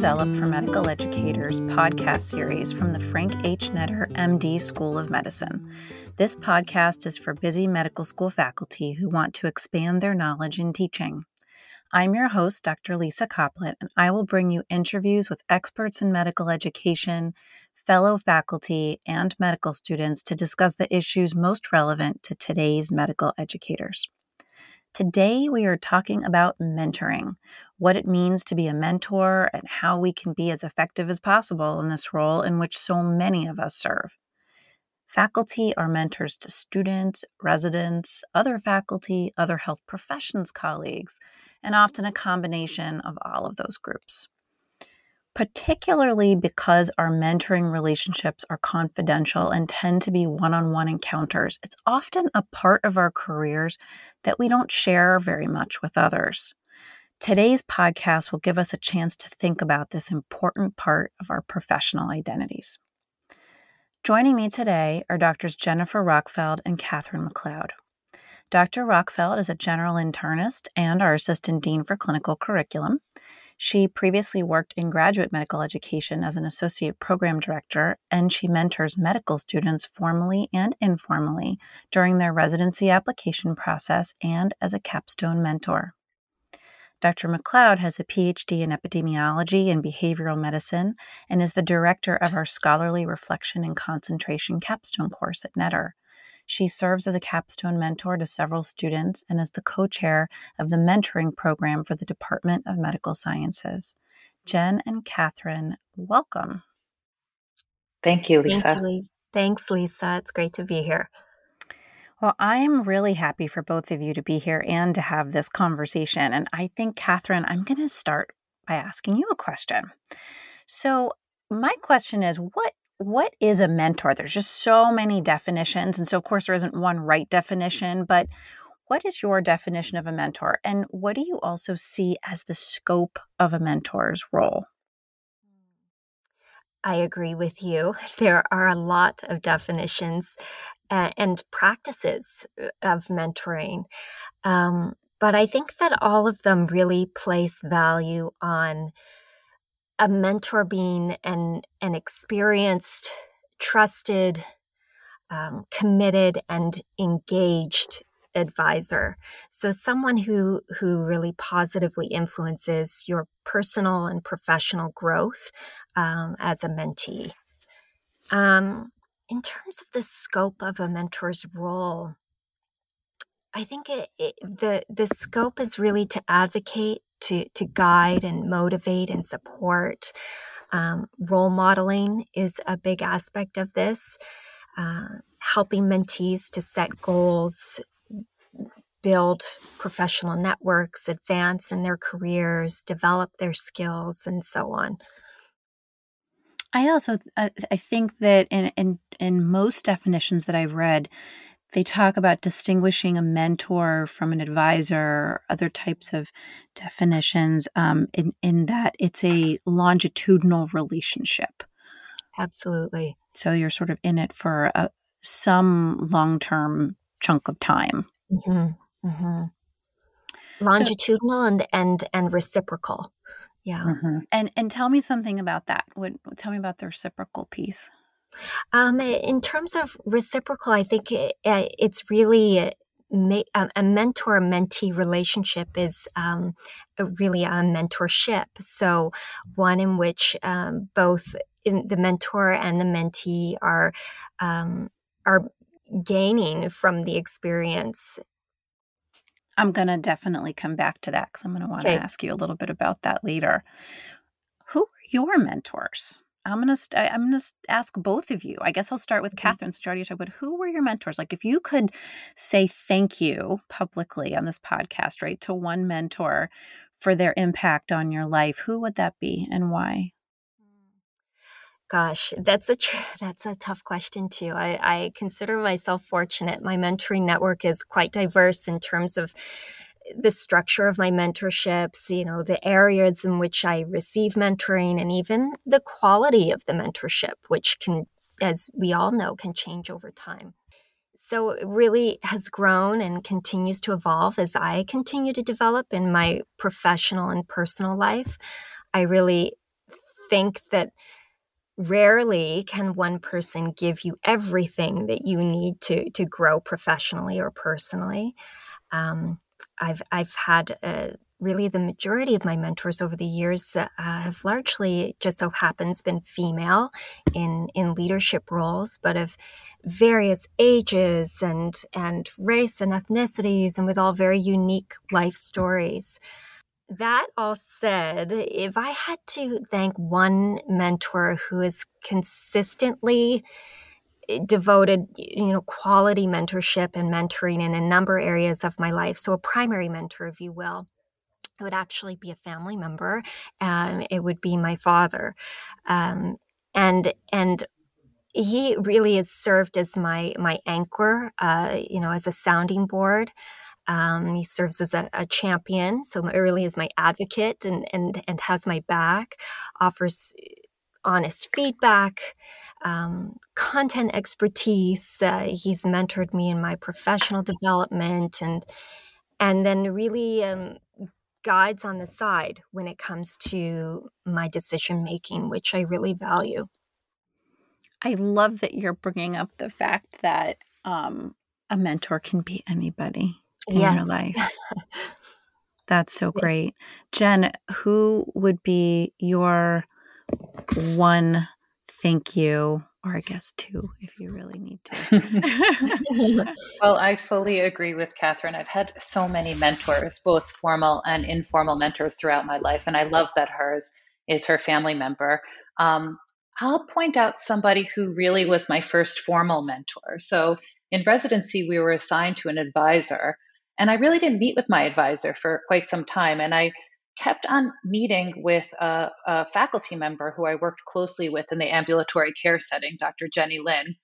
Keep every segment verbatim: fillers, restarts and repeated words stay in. developed for medical educators podcast series from the Frank H. Netter, M D, School of Medicine. This podcast is for busy medical school faculty who want to expand their knowledge in teaching. I'm your host, Doctor Lisa Coplit, and I will bring you interviews with experts in medical education, fellow faculty, and medical students to discuss the issues most relevant to today's medical educators. Today, we are talking about mentoring, what it means to be a mentor, and how we can be as effective as possible in this role in which so many of us serve. Faculty are mentors to students, residents, other faculty, other health professions colleagues, and often a combination of all of those groups. Particularly because our mentoring relationships are confidential and tend to be one-on-one encounters, it's often a part of our careers that we don't share very much with others. Today's podcast will give us a chance to think about this important part of our professional identities. Joining me today are Doctors Jennifer Rockfeld and Catherine McLeod. Doctor Rockfeld is a general internist and our assistant dean for clinical curriculum. She previously worked in graduate medical education as an associate program director, and she mentors medical students formally and informally during their residency application process and as a capstone mentor. Doctor McLeod has a P H D in epidemiology and behavioral medicine and is the director of our scholarly reflection and concentration capstone course at Netter. She serves as a capstone mentor to several students and is the co-chair of the mentoring program for the Department of Medical Sciences. Jen and Catherine, welcome. Thank you, Lisa. Thanks, Lisa. It's great to be here. Well, I'm really happy for both of you to be here and to have this conversation. And I think, Catherine, I'm going to start by asking you a question. So my question is, what what is a mentor? There's just so many definitions. And so, of course, there isn't one right definition. But what is your definition of a mentor? And what do you also see as the scope of a mentor's role? I agree with you. There are a lot of definitions and practices of mentoring. Um, but I think that all of them really place value on a mentor being an, an experienced, trusted, um, committed, and engaged advisor. So someone who, who really positively influences your personal and professional growth um, as a mentee. Um, In terms of the scope of a mentor's role, I think it, it, the the scope is really to advocate, to to guide and motivate and support. Um, role modeling is a big aspect of this, uh, helping mentees to set goals, build professional networks, advance in their careers, develop their skills, and so on. I also I think that in, in in most definitions that I've read, they talk about distinguishing a mentor from an advisor or other types of definitions um, in, in that it's a longitudinal relationship. Absolutely. So you're sort of in it for a, some long-term chunk of time. Mm-hmm. Mm-hmm. Longitudinal so, and, and, and reciprocal. Yeah. Mm-hmm. And and tell me something about that. What, tell me about the reciprocal piece. Um, in terms of reciprocal, I think it, it's really a, a mentor-mentee relationship is um, really a mentorship. So one in which um, both in the mentor and the mentee are um, are gaining from the experience. I'm going to definitely come back to that because I'm going to want to okay. ask you a little bit about that later. Who were your mentors? I'm going to st- I'm going to ask both of you. I guess I'll start with mm-hmm. Catherine. So already talked about who were your mentors? Like if you could say thank you publicly on this podcast, right, to one mentor for their impact on your life, who would that be and why? Gosh, that's a tr- that's a tough question too. I, I consider myself fortunate. My mentoring network is quite diverse in terms of the structure of my mentorships, you know, the areas in which I receive mentoring, and even the quality of the mentorship, which can, as we all know, can change over time. So it really has grown and continues to evolve as I continue to develop in my professional and personal life. I really think that rarely can one person give you everything that you need to to grow professionally or personally. Um, I've I've had uh, really the majority of my mentors over the years uh, have largely, just so happens, been female in in leadership roles, but of various ages and and race and ethnicities, and with all very unique life stories. That all said, if I had to thank one mentor who has consistently devoted, you know, quality mentorship and mentoring in a number of areas of my life, so a primary mentor, if you will, it would actually be a family member. Um, it would be my father, um, and and he really has served as my my anchor, uh, you know, as a sounding board. Um, he serves as a, a champion, so early as my advocate, and and and has my back, offers honest feedback, um, content expertise. Uh, he's mentored me in my professional development, and and then really um, guides on the side when it comes to my decision making, which I really value. I love that you're bringing up the fact that um, a mentor can be anybody. In yes. your life. That's so great. Jen, who would be your one thank you, or I guess two, if you really need to? Well, I fully agree with Catherine. I've had so many mentors, both formal and informal mentors throughout my life. And I love that hers is her family member. Um, I'll point out somebody who really was my first formal mentor. So in residency, we were assigned to an advisor. And I really didn't meet with my advisor for quite some time. And I kept on meeting with a, a faculty member who I worked closely with in the ambulatory care setting, Doctor Jenny Lynn.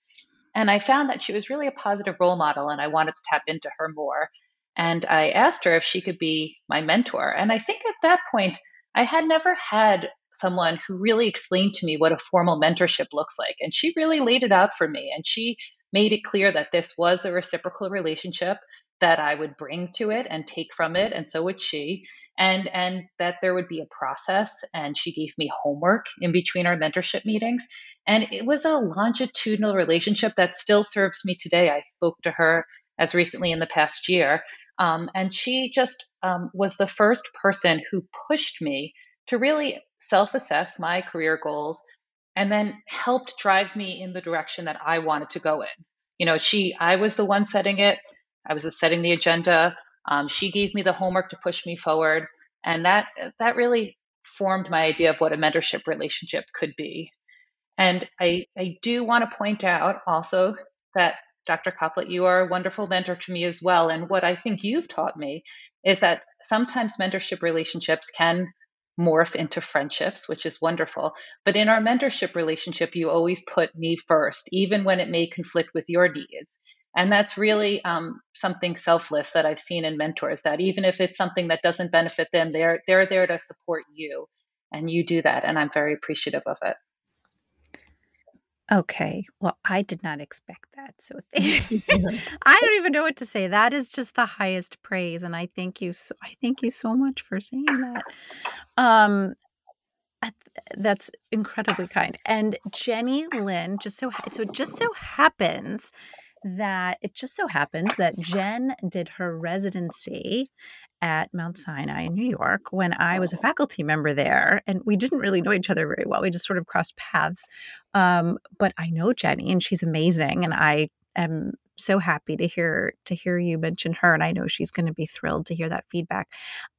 And I found that she was really a positive role model, and I wanted to tap into her more. And I asked her if she could be my mentor. And I think at that point, I had never had someone who really explained to me what a formal mentorship looks like. And she really laid it out for me. And she made it clear that this was a reciprocal relationship, that I would bring to it and take from it, and so would she, and and that there would be a process. And she gave me homework in between our mentorship meetings. And it was a longitudinal relationship that still serves me today. I spoke to her as recently in the past year, um, and she just um, was the first person who pushed me to really self-assess my career goals, and then helped drive me in the direction that I wanted to go in. You know, she, I was the one setting it. I was setting the agenda. Um, she gave me the homework to push me forward. And that that really formed my idea of what a mentorship relationship could be. And I, I do want to point out also that, Doctor Coplit, you are a wonderful mentor to me as well. And what I think you've taught me is that sometimes mentorship relationships can morph into friendships, which is wonderful. But in our mentorship relationship, you always put me first, even when it may conflict with your needs. And that's really um, something selfless that I've seen in mentors, that even if it's something that doesn't benefit them, they're they're there to support you, and you do that. And I'm very appreciative of it. Okay. Well, I did not expect that. So I don't even know what to say. That is just the highest praise. And I thank you. So, I thank you so much for saying that. Um, That's incredibly kind. And Jenny Lynn, just so, so it just so happens that it just so happens that Jen did her residency at Mount Sinai in New York when I was a faculty member there. And we didn't really know each other very well. We just sort of crossed paths. Um, but I know Jenny, and she's amazing. And I am so happy to hear to hear you mention her. And I know she's going to be thrilled to hear that feedback.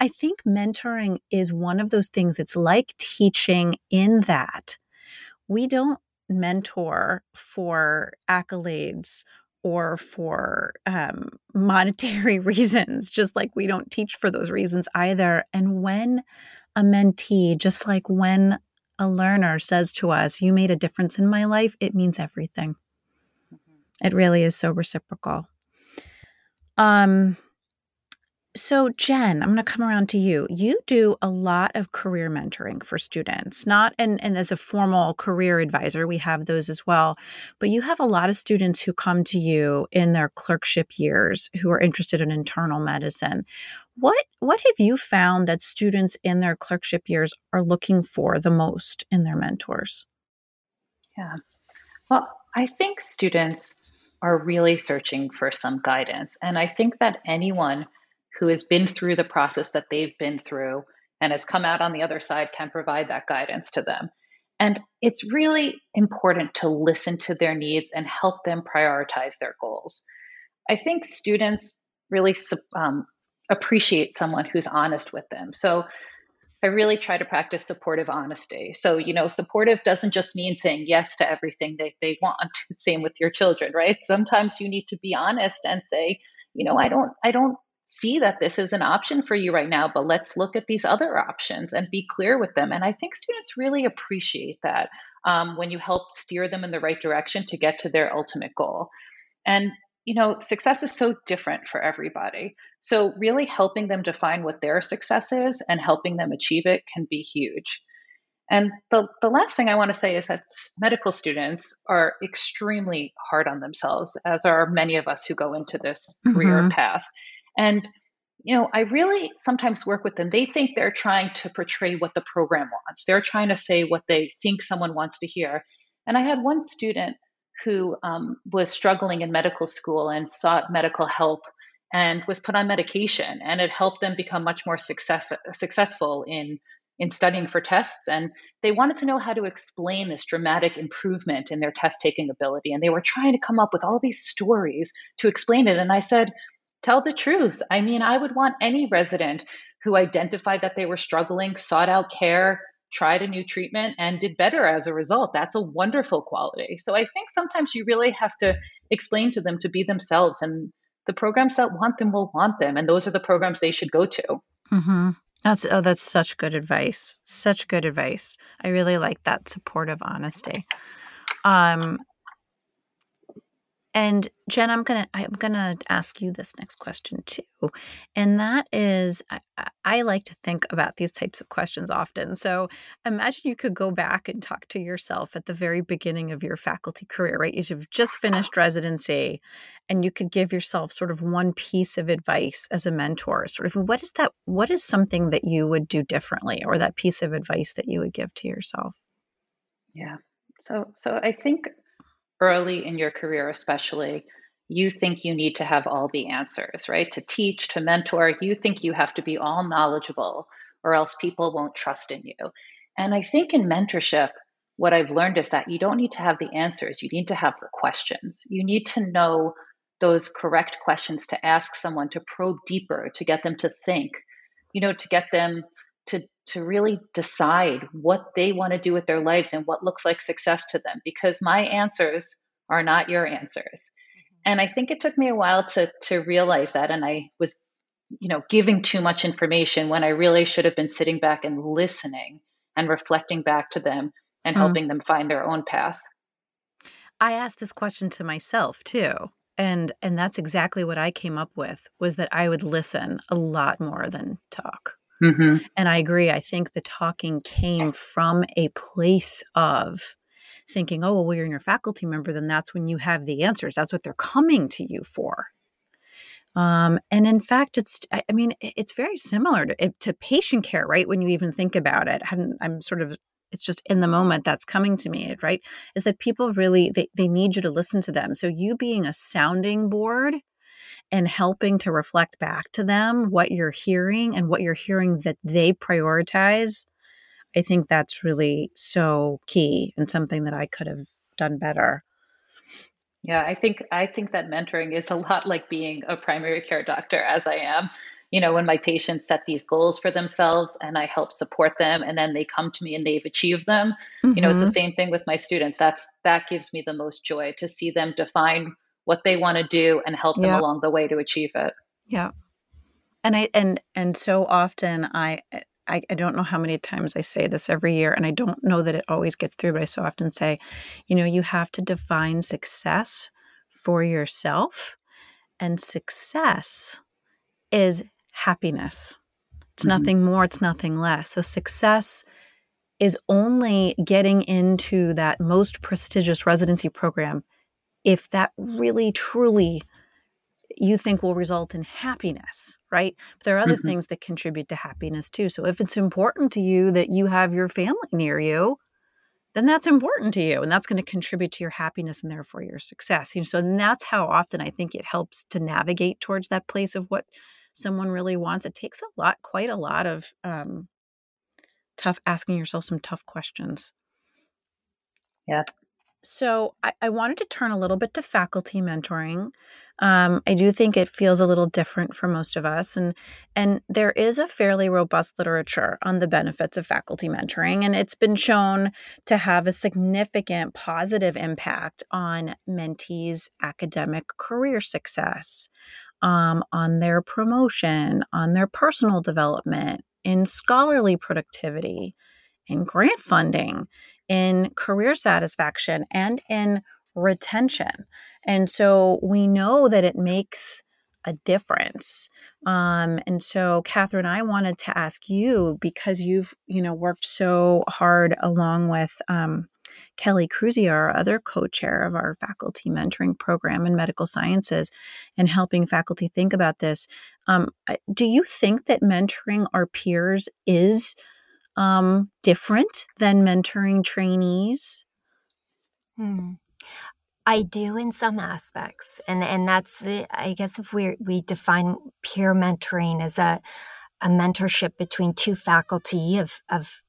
I think mentoring is one of those things. It's like teaching in that we don't mentor for accolades or for um, monetary reasons, just like we don't teach for those reasons either. And when a mentee, just like when a learner says to us, you made a difference in my life, it means everything. Mm-hmm. It really is so reciprocal. Um. So Jen, I'm going to come around to you. You do a lot of career mentoring for students, not and, and as a formal career advisor, we have those as well. But you have a lot of students who come to you in their clerkship years who are interested in internal medicine. What what have you found that students in their clerkship years are looking for the most in their mentors? Yeah, well, I think students are really searching for some guidance. And I think that anyone who has been through the process that they've been through and has come out on the other side can provide that guidance to them. And it's really important to listen to their needs and help them prioritize their goals. I think students really um, appreciate someone who's honest with them. So I really try to practice supportive honesty. So, you know, supportive doesn't just mean saying yes to everything that they want. Same with your children, right? Sometimes you need to be honest and say, you know, I don't, I don't see that this is an option for you right now, but let's look at these other options and be clear with them. And I think students really appreciate that um, when you help steer them in the right direction to get to their ultimate goal. And you know, success is so different for everybody. So really helping them define what their success is and helping them achieve it can be huge. And the, the last thing I want to say is that medical students are extremely hard on themselves, as are many of us who go into this mm-hmm. career path. And, you know, I really sometimes work with them. They think they're trying to portray what the program wants. They're trying to say what they think someone wants to hear. And I had one student who um, was struggling in medical school and sought medical help and was put on medication, and it helped them become much more success, successful in, in studying for tests. And they wanted to know how to explain this dramatic improvement in their test-taking ability. And they were trying to come up with all these stories to explain it. And I said, tell the truth. I mean, I would want any resident who identified that they were struggling, sought out care, tried a new treatment, and did better as a result. That's a wonderful quality. So I think sometimes you really have to explain to them to be themselves, and the programs that want them will want them. And those are the programs they should go to. Mm-hmm. That's, oh, that's such good advice. Such good advice. I really like that supportive honesty. Um, and Jen, I'm going to, I'm going to ask you this next question too. And that is, I, I like to think about these types of questions often. So imagine you could go back and talk to yourself at the very beginning of your faculty career, right? You've just finished residency and you could give yourself sort of one piece of advice as a mentor, sort of what is that, what is something that you would do differently, or that piece of advice that you would give to yourself? Yeah. So, so I think early in your career, especially, you think you need to have all the answers, right? To teach, to mentor, you think you have to be all knowledgeable or else people won't trust in you. And I think in mentorship, what I've learned is that you don't need to have the answers. You need to have the questions. You need to know those correct questions to ask someone, to probe deeper, to get them to think, you know, to get them to to really decide what they want to do with their lives and what looks like success to them, because my answers are not your answers. Mm-hmm. And I think it took me a while to to realize that. And I was, you know, giving too much information when I really should have been sitting back and listening and reflecting back to them and mm-hmm. helping them find their own path. I asked this question to myself too. And and that's exactly what I came up with, was that I would listen a lot more than talk. Mm-hmm. And I agree. I think the talking came from a place of thinking, oh, well, well, you're your faculty member, then that's when you have the answers. That's what they're coming to you for. Um, and in fact, it's, I mean, it's very similar to, to patient care, right? When you even think about it, I'm, I'm sort of, it's just in the moment that's coming to me, right? Is that people really, they, they need you to listen to them. So you being a sounding board and helping to reflect back to them what you're hearing and what you're hearing that they prioritize, I think that's really so key and something that I could have done better. Yeah, I think I think that mentoring is a lot like being a primary care doctor, as I am. You know, when my patients set these goals for themselves and I help support them, and then they come to me and they've achieved them, mm-hmm. you know, it's the same thing with my students. That's that gives me the most joy, to see them define what they want to do and help them yeah. along the way to achieve it. Yeah. And I, and, and so often I, I, I don't know how many times I say this every year, and I don't know that it always gets through, but I so often say, you know, you have to define success for yourself, and success is happiness. It's mm-hmm. nothing more, it's nothing less. So success is only getting into that most prestigious residency program if that really truly you think will result in happiness, right? But there are other mm-hmm. things that contribute to happiness too. So if it's important to you that you have your family near you, then that's important to you, and that's going to contribute to your happiness and therefore your success. And so and that's how often I think it helps to navigate towards that place of what someone really wants. It takes a lot, quite a lot of um, tough, asking yourself some tough questions. Yeah. So I, I wanted to turn a little bit to faculty mentoring. Um, I do think it feels a little different for most of us. And and there is a fairly robust literature on the benefits of faculty mentoring. And it's been shown to have a significant positive impact on mentees' academic career success, um, on their promotion, on their personal development, in scholarly productivity, in grant funding, in career satisfaction, and in retention. And so we know that it makes a difference. Um, and so, Catherine, I wanted to ask you, because you've, you know, worked so hard along with um, Kelly Kruzzi, our other co-chair of our faculty mentoring program in medical sciences, and helping faculty think about this. Um, do you think that mentoring our peers is um, different than mentoring trainees? Hmm. I do in some aspects. And, and that's, I guess, if we we define peer mentoring as a, a mentorship between two faculty of, of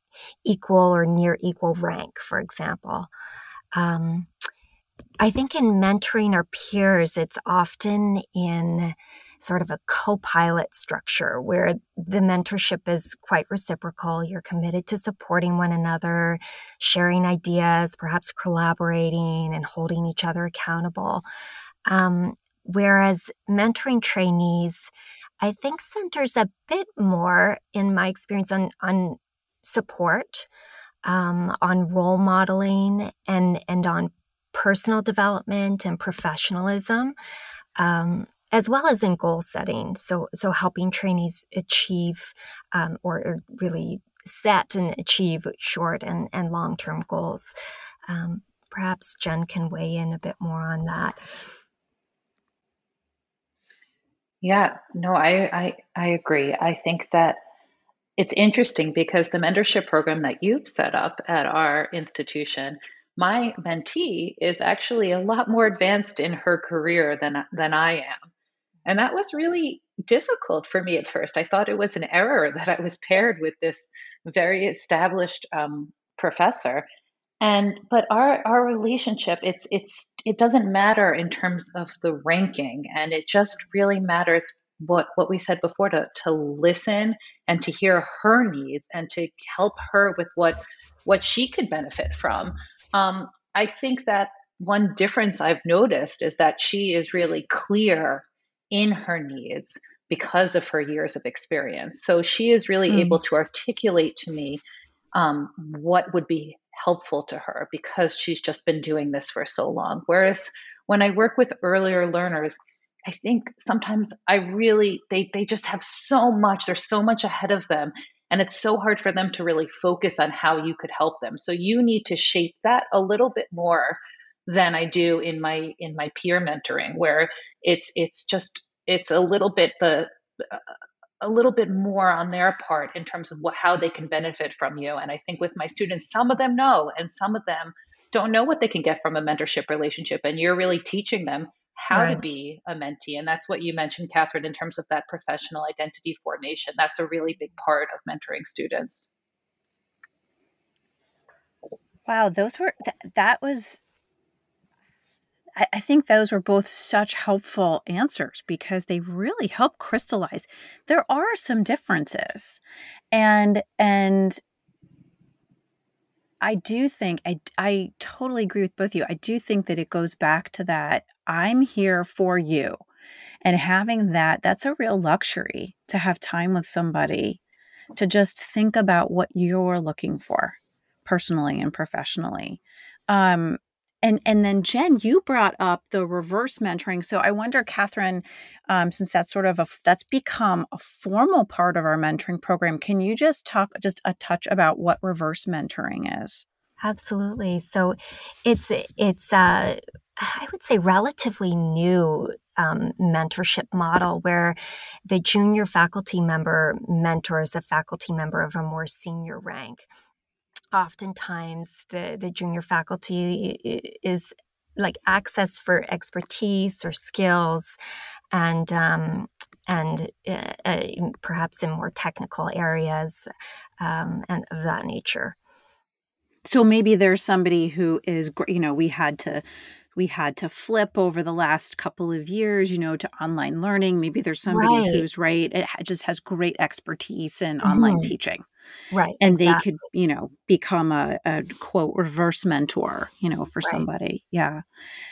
equal or near equal rank, for example. Um, I think in mentoring our peers, it's often in sort of a co-pilot structure where the mentorship is quite reciprocal. You're committed to supporting one another, sharing ideas, perhaps collaborating and holding each other accountable. Um, whereas mentoring trainees, I think, centers a bit more, in my experience, on, on support, um, on role modeling, and, and on personal development and professionalism. Um, as well as in goal setting. So so helping trainees achieve um, or, or really set and achieve short and, and long-term goals. Um, perhaps Jen can weigh in a bit more on that. Yeah, no, I, I, I agree. I think that it's interesting because the mentorship program that you've set up at our institution, my mentee is actually a lot more advanced in her career than, than I am. And that was really difficult for me at first. I thought it was an error that I was paired with this very established um, professor. And but our, our relationship, it's it's it doesn't matter in terms of the ranking, and it just really matters what what we said before, to to listen and to hear her needs and to help her with what what she could benefit from. Um, I think that one difference I've noticed is that she is really clear in her needs because of her years of experience. So she is really mm. able to articulate to me um, what would be helpful to her because she's just been doing this for so long. Whereas when I work with earlier learners, I think sometimes I really, they they just have so much, there's so much ahead of them, and it's so hard for them to really focus on how you could help them. So you need to shape that a little bit more than I do in my in my peer mentoring, where it's it's just it's a little bit the a little bit more on their part in terms of what, how they can benefit from you. And I think with my students, some of them know, and some of them don't know what they can get from a mentorship relationship. And you're really teaching them how right. to be a mentee. And that's what you mentioned, Catherine, in terms of that professional identity formation. That's a really big part of mentoring students. Wow, those were th- that was. I think those were both such helpful answers because they really help crystallize. There are some differences. And and I do think, I, I totally agree with both of you. I do think that it goes back to that, I'm here for you. And having that, that's a real luxury, to have time with somebody to just think about what you're looking for personally and professionally. Um, And and then, Jen, you brought up the reverse mentoring. So I wonder, Catherine, um, since that's sort of a, that's become a formal part of our mentoring program, can you just talk just a touch about what reverse mentoring is? Absolutely. So it's, it's uh, I would say, relatively new um, mentorship model where the junior faculty member mentors a faculty member of a more senior rank. Oftentimes, the, the junior faculty is like access for expertise or skills and um, and uh, uh, perhaps in more technical areas um, and of that nature. So maybe there's somebody who is, you know, we had to we had to flip over the last couple of years, you know, to online learning. Maybe there's somebody right. who's right. It just has great expertise in mm-hmm. online teaching. Right. And exactly. they could, you know, become a, a quote reverse mentor, you know, for right. somebody. Yeah.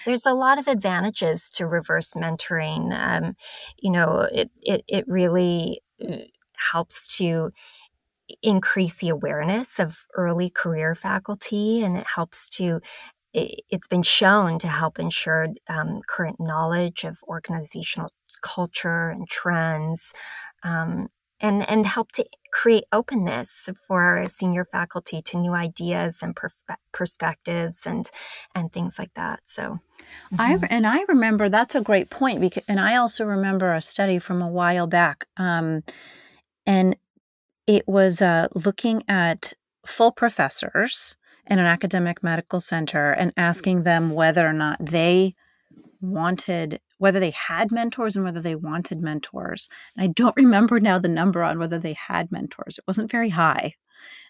There's a lot of advantages to reverse mentoring. Um, you know, it, it, it really helps to increase the awareness of early career faculty, and it helps to, it's been shown to help ensure um, current knowledge of organizational culture and trends, um, and, and help to create openness for senior faculty to new ideas and perf- perspectives and and things like that. So, mm-hmm. I and I remember that's a great point. Because, and I also remember a study from a while back, um, and it was uh, looking at full professors in an academic medical center and asking them whether or not they wanted, whether they had mentors and whether they wanted mentors. And I don't remember now the number on whether they had mentors. It wasn't very high.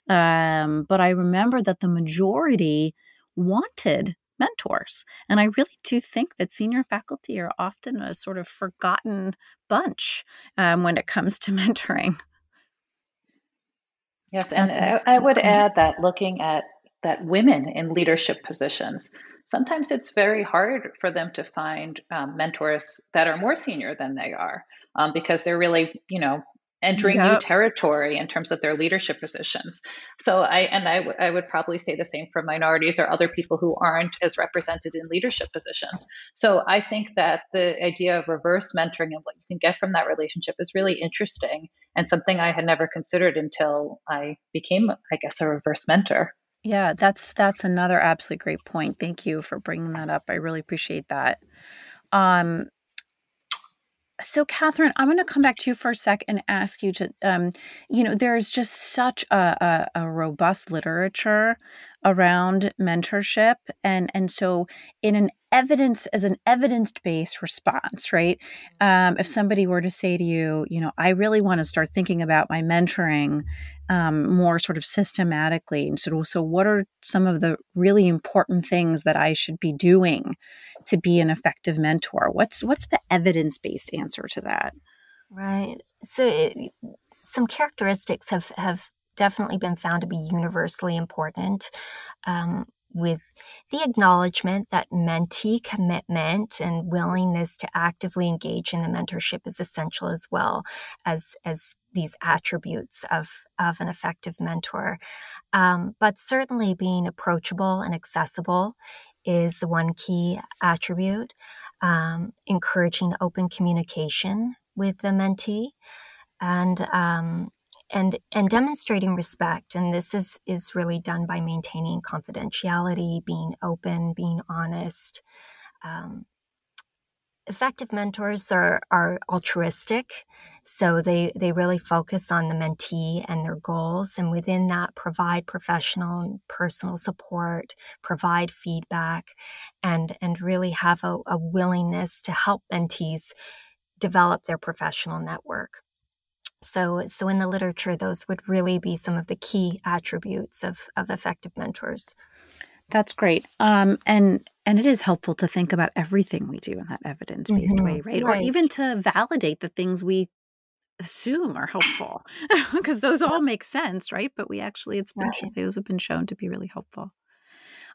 Um, but I remember that the majority wanted mentors. And I really do think that senior faculty are often a sort of forgotten bunch um, when it comes to mentoring. Yes, and I, I would add that looking at that women in leadership positions, sometimes it's very hard for them to find um, mentors that are more senior than they are um, because they're really, you know, entering yep. new territory in terms of their leadership positions. So I, and I, w- I would probably say the same for minorities or other people who aren't as represented in leadership positions. So I think that the idea of reverse mentoring and what you can get from that relationship is really interesting and something I had never considered until I became, I guess, a reverse mentor. Yeah, that's that's another absolutely great point. Thank you for bringing that up. I really appreciate that. Um, so, Catherine, I'm going to come back to you for a sec and ask you to, um, you know, there's just such a, a, a robust literature around mentorship, and and so in an evidence as an evidence-based response, right? Um, if somebody were to say to you, you know, I really want to start thinking about my mentoring um, more sort of systematically, and so so what are some of the really important things that I should be doing to be an effective mentor? What's what's the evidence-based answer to that? Right. So it, some characteristics have have. definitely been found to be universally important, um, with the acknowledgement that mentee commitment and willingness to actively engage in the mentorship is essential, as well as as these attributes of, of an effective mentor. Um, but certainly being approachable and accessible is one key attribute, um, encouraging open communication with the mentee, and um, And and demonstrating respect. And this is, is really done by maintaining confidentiality, being open, being honest. Um, effective mentors are, are altruistic. So they, they really focus on the mentee and their goals. And within that, provide professional and personal support, provide feedback, and, and really have a, a willingness to help mentees develop their professional network. So so in the literature, those would really be some of the key attributes of, of effective mentors. That's great. Um, and and it is helpful to think about everything we do in that evidence-based mm-hmm. way, right? right? Or even to validate the things we assume are helpful, because those all make sense, right? But we actually, it's been, right. those have been shown to be really helpful.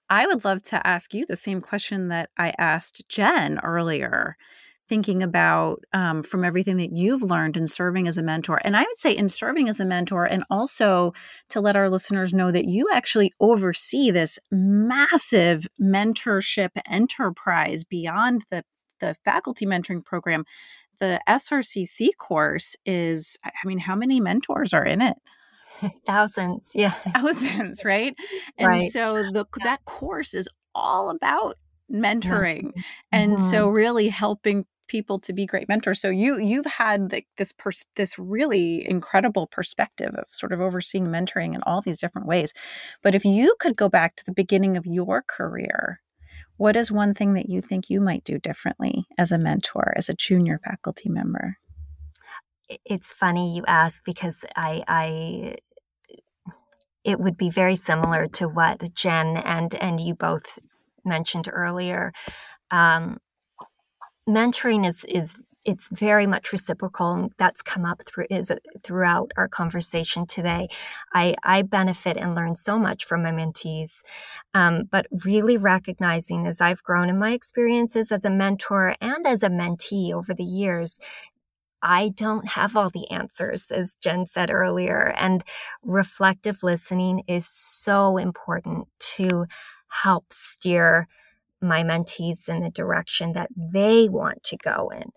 I would love to ask you the same question that I asked Jen earlier, thinking about um, from everything that you've learned in serving as a mentor. And I would say in serving as a mentor, and also to let our listeners know that you actually oversee this massive mentorship enterprise beyond the, the faculty mentoring program. The S R C C course is, I mean, how many mentors are in it? Thousands, yeah. Thousands, right? And right. so the, that course is all about mentoring. Mm-hmm. And mm-hmm. so really helping people to be great mentors. So you, you've had like this pers- this really incredible perspective of sort of overseeing mentoring in all these different ways. But if you could go back to the beginning of your career, what is one thing that you think you might do differently as a mentor, as a junior faculty member? It's funny you ask, because I, I, it would be very similar to what Jen and, and you both mentioned earlier. Um, mentoring is, is, it's very much reciprocal, and that's come up through, is throughout our conversation today. I, I benefit and learn so much from my mentees, um, but really recognizing as I've grown in my experiences as a mentor and as a mentee over the years, I don't have all the answers, as Jen said earlier, and reflective listening is so important to help steer my mentees in the direction that they want to go in.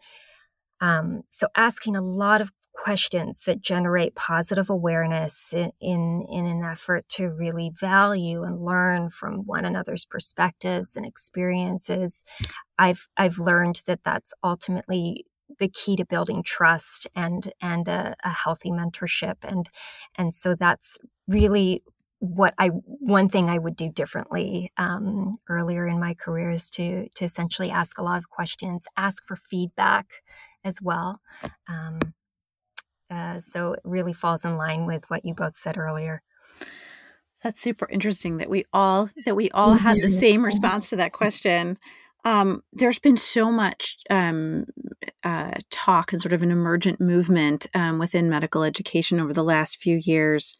Um, so asking a lot of questions that generate positive awareness in, in, in an effort to really value and learn from one another's perspectives and experiences. I've, I've learned that that's ultimately the key to building trust and and a, a healthy mentorship, and and so that's really what I one thing I would do differently um, earlier in my career is to to essentially ask a lot of questions, ask for feedback as well. Um, uh, so it really falls in line with what you both said earlier. That's super interesting that we all that we all had the same response to that question. Um, there's been so much um, uh, talk and sort of an emergent movement um, within medical education over the last few years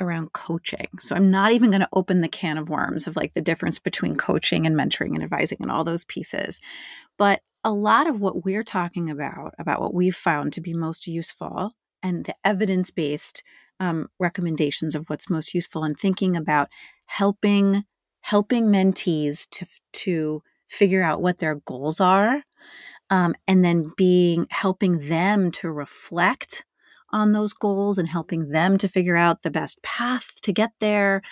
around coaching. So I'm not even going to open the can of worms of like the difference between coaching and mentoring and advising and all those pieces. But a lot of what we're talking about, about what we've found to be most useful and the evidence-based um, recommendations of what's most useful, and thinking about helping helping mentees to to figure out what their goals are, um, and then being helping them to reflect on those goals and helping them to figure out the best path to get there.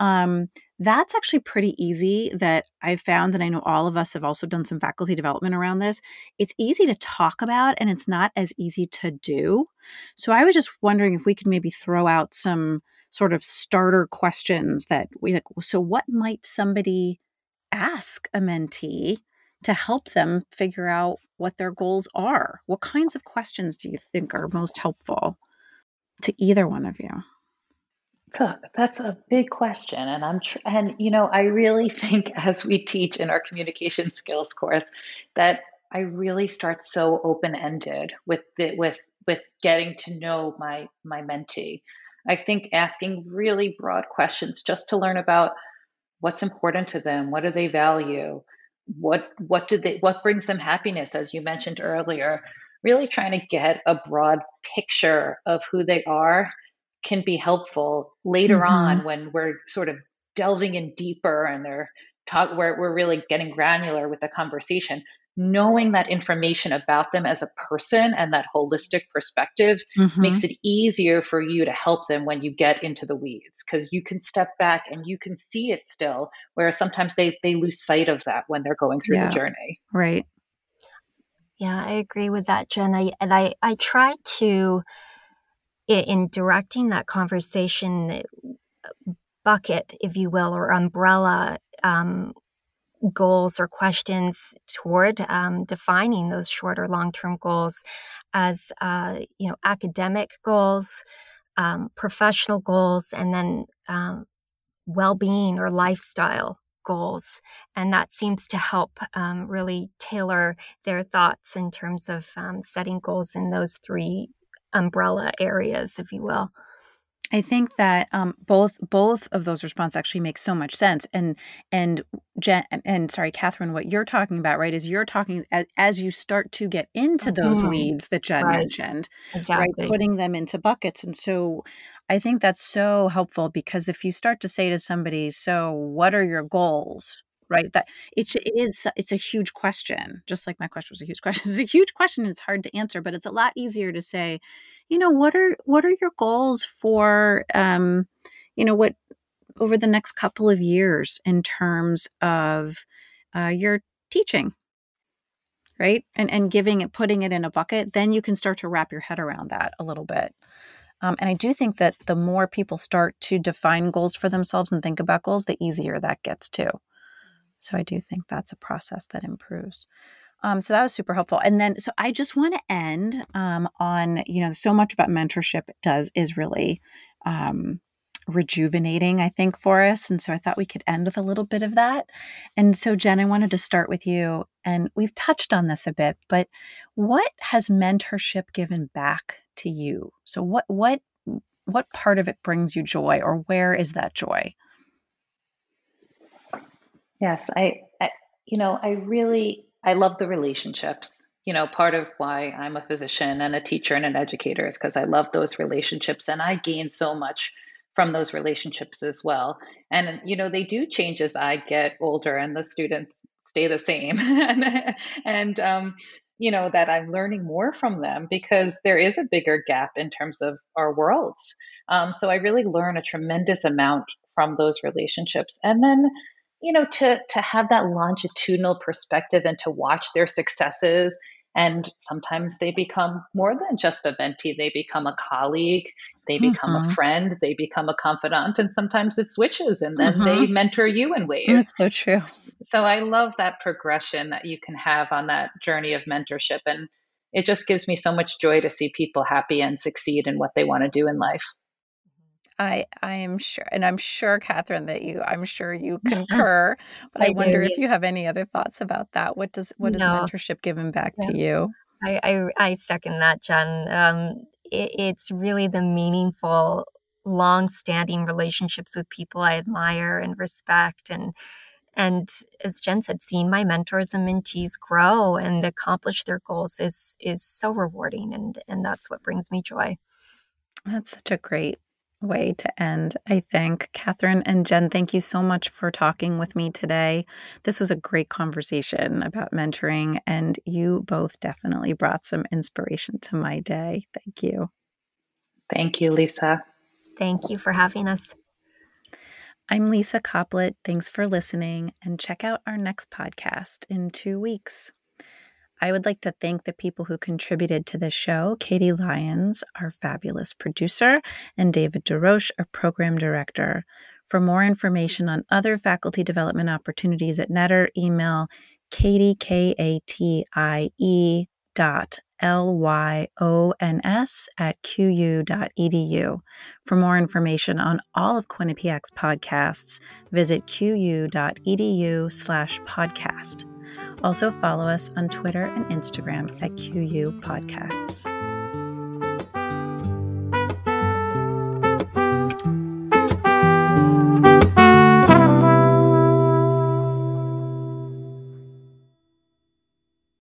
Um, that's actually pretty easy that I've found, and I know all of us have also done some faculty development around this. It's easy to talk about, and it's not as easy to do. So I was just wondering if we could maybe throw out some sort of starter questions that we like. So what might somebody ask a mentee to help them figure out what their goals are? What kinds of questions do you think are most helpful to either one of you? So that's a big question. And I'm, tr- and you know, I really think as we teach in our communication skills course that I really start so open-ended with the, with, with getting to know my, my mentee. I think asking really broad questions just to learn about what's important to them, what do they value, what what do they what brings them happiness, as you mentioned earlier, really trying to get a broad picture of who they are can be helpful later mm-hmm. on when we're sort of delving in deeper and they're talk where we're really getting granular with the conversation. Knowing that information about them as a person and that holistic perspective mm-hmm. makes it easier for you to help them when you get into the weeds, because you can step back and you can see it still, whereas sometimes they, they lose sight of that when they're going through yeah. the journey. Right. Yeah, I agree with that, Jen. I, and I, I try to, in directing that conversation bucket, if you will, or umbrella, um, goals or questions toward um, defining those short or long-term goals as, uh, you know, academic goals, um, professional goals, and then um, well-being or lifestyle goals. And that seems to help um, really tailor their thoughts in terms of um, setting goals in those three umbrella areas, if you will. I think that um, both both of those responses actually make so much sense. And and Jen and sorry, Catherine, what you're talking about, right, is you're talking as, as you start to get into those mm-hmm. weeds that Jen right. mentioned, exactly. right, putting them into buckets. And so I think that's so helpful, because if you start to say to somebody, "So, what are your goals?" right? That it, it is, it's a huge question. Just like my question was a huge question. It's a huge question. It's hard to answer, but it's a lot easier to say, you know, what are, what are your goals for, um, you know, what over the next couple of years in terms of uh, your teaching, right? And, and giving it, putting it in a bucket, then you can start to wrap your head around that a little bit. Um, and I do think that the more people start to define goals for themselves and think about goals, the easier that gets too. So I do think that's a process that improves. Um, so that was super helpful. And then, so I just want to end um, on, you know, so much about mentorship does is really um, rejuvenating, I think, for us. And so I thought we could end with a little bit of that. And so, Jen, I wanted to start with you. And we've touched on this a bit, but what has mentorship given back to you? So what what what part of it brings you joy, or where is that joy? Yes, I, I you know, I really I love the relationships. You know, part of why I'm a physician and a teacher and an educator is because I love those relationships, and I gain so much from those relationships as well. And, you know, they do change as I get older and the students stay the same. and, and um, you know, that I'm learning more from them because there is a bigger gap in terms of our worlds. Um, so I really learn a tremendous amount from those relationships. And then, you know, to to have that longitudinal perspective and to watch their successes. And sometimes they become more than just a mentee. They become a colleague. They become mm-hmm. a friend. They become a confidant. And sometimes it switches, and then mm-hmm. they mentor you in ways. That's so true. So I love that progression that you can have on that journey of mentorship. And it just gives me so much joy to see people happy and succeed in what they want to do in life. I, I am sure, and I'm sure, Catherine, that you, I'm sure you concur, but I, I wonder do. if you have any other thoughts about that. What does, what no. is mentorship given back yeah. to you? I, I, I second that, Jen. Um, it, it's really the meaningful, long-standing relationships with people I admire and respect. And, and as Jen said, seeing my mentors and mentees grow and accomplish their goals is, is so rewarding. And, and that's what brings me joy. That's such a great way to end, I think. Catherine and Jen, thank you so much for talking with me today. This was a great conversation about mentoring, and you both definitely brought some inspiration to my day. Thank you. Thank you, Lisa. Thank you for having us. I'm Lisa Coplit. Thanks for listening, and check out our next podcast in two weeks. I would like to thank the people who contributed to the show, Katie Lyons, our fabulous producer, and David DeRoche, our program director. For more information on other faculty development opportunities at Netter, email katie, K A T I E dot L Y O N S at Q U dot E D U. For more information on all of Quinnipiac's podcasts, visit Q U dot E D U slash podcast. Also follow us on Twitter and Instagram at Q U Podcasts.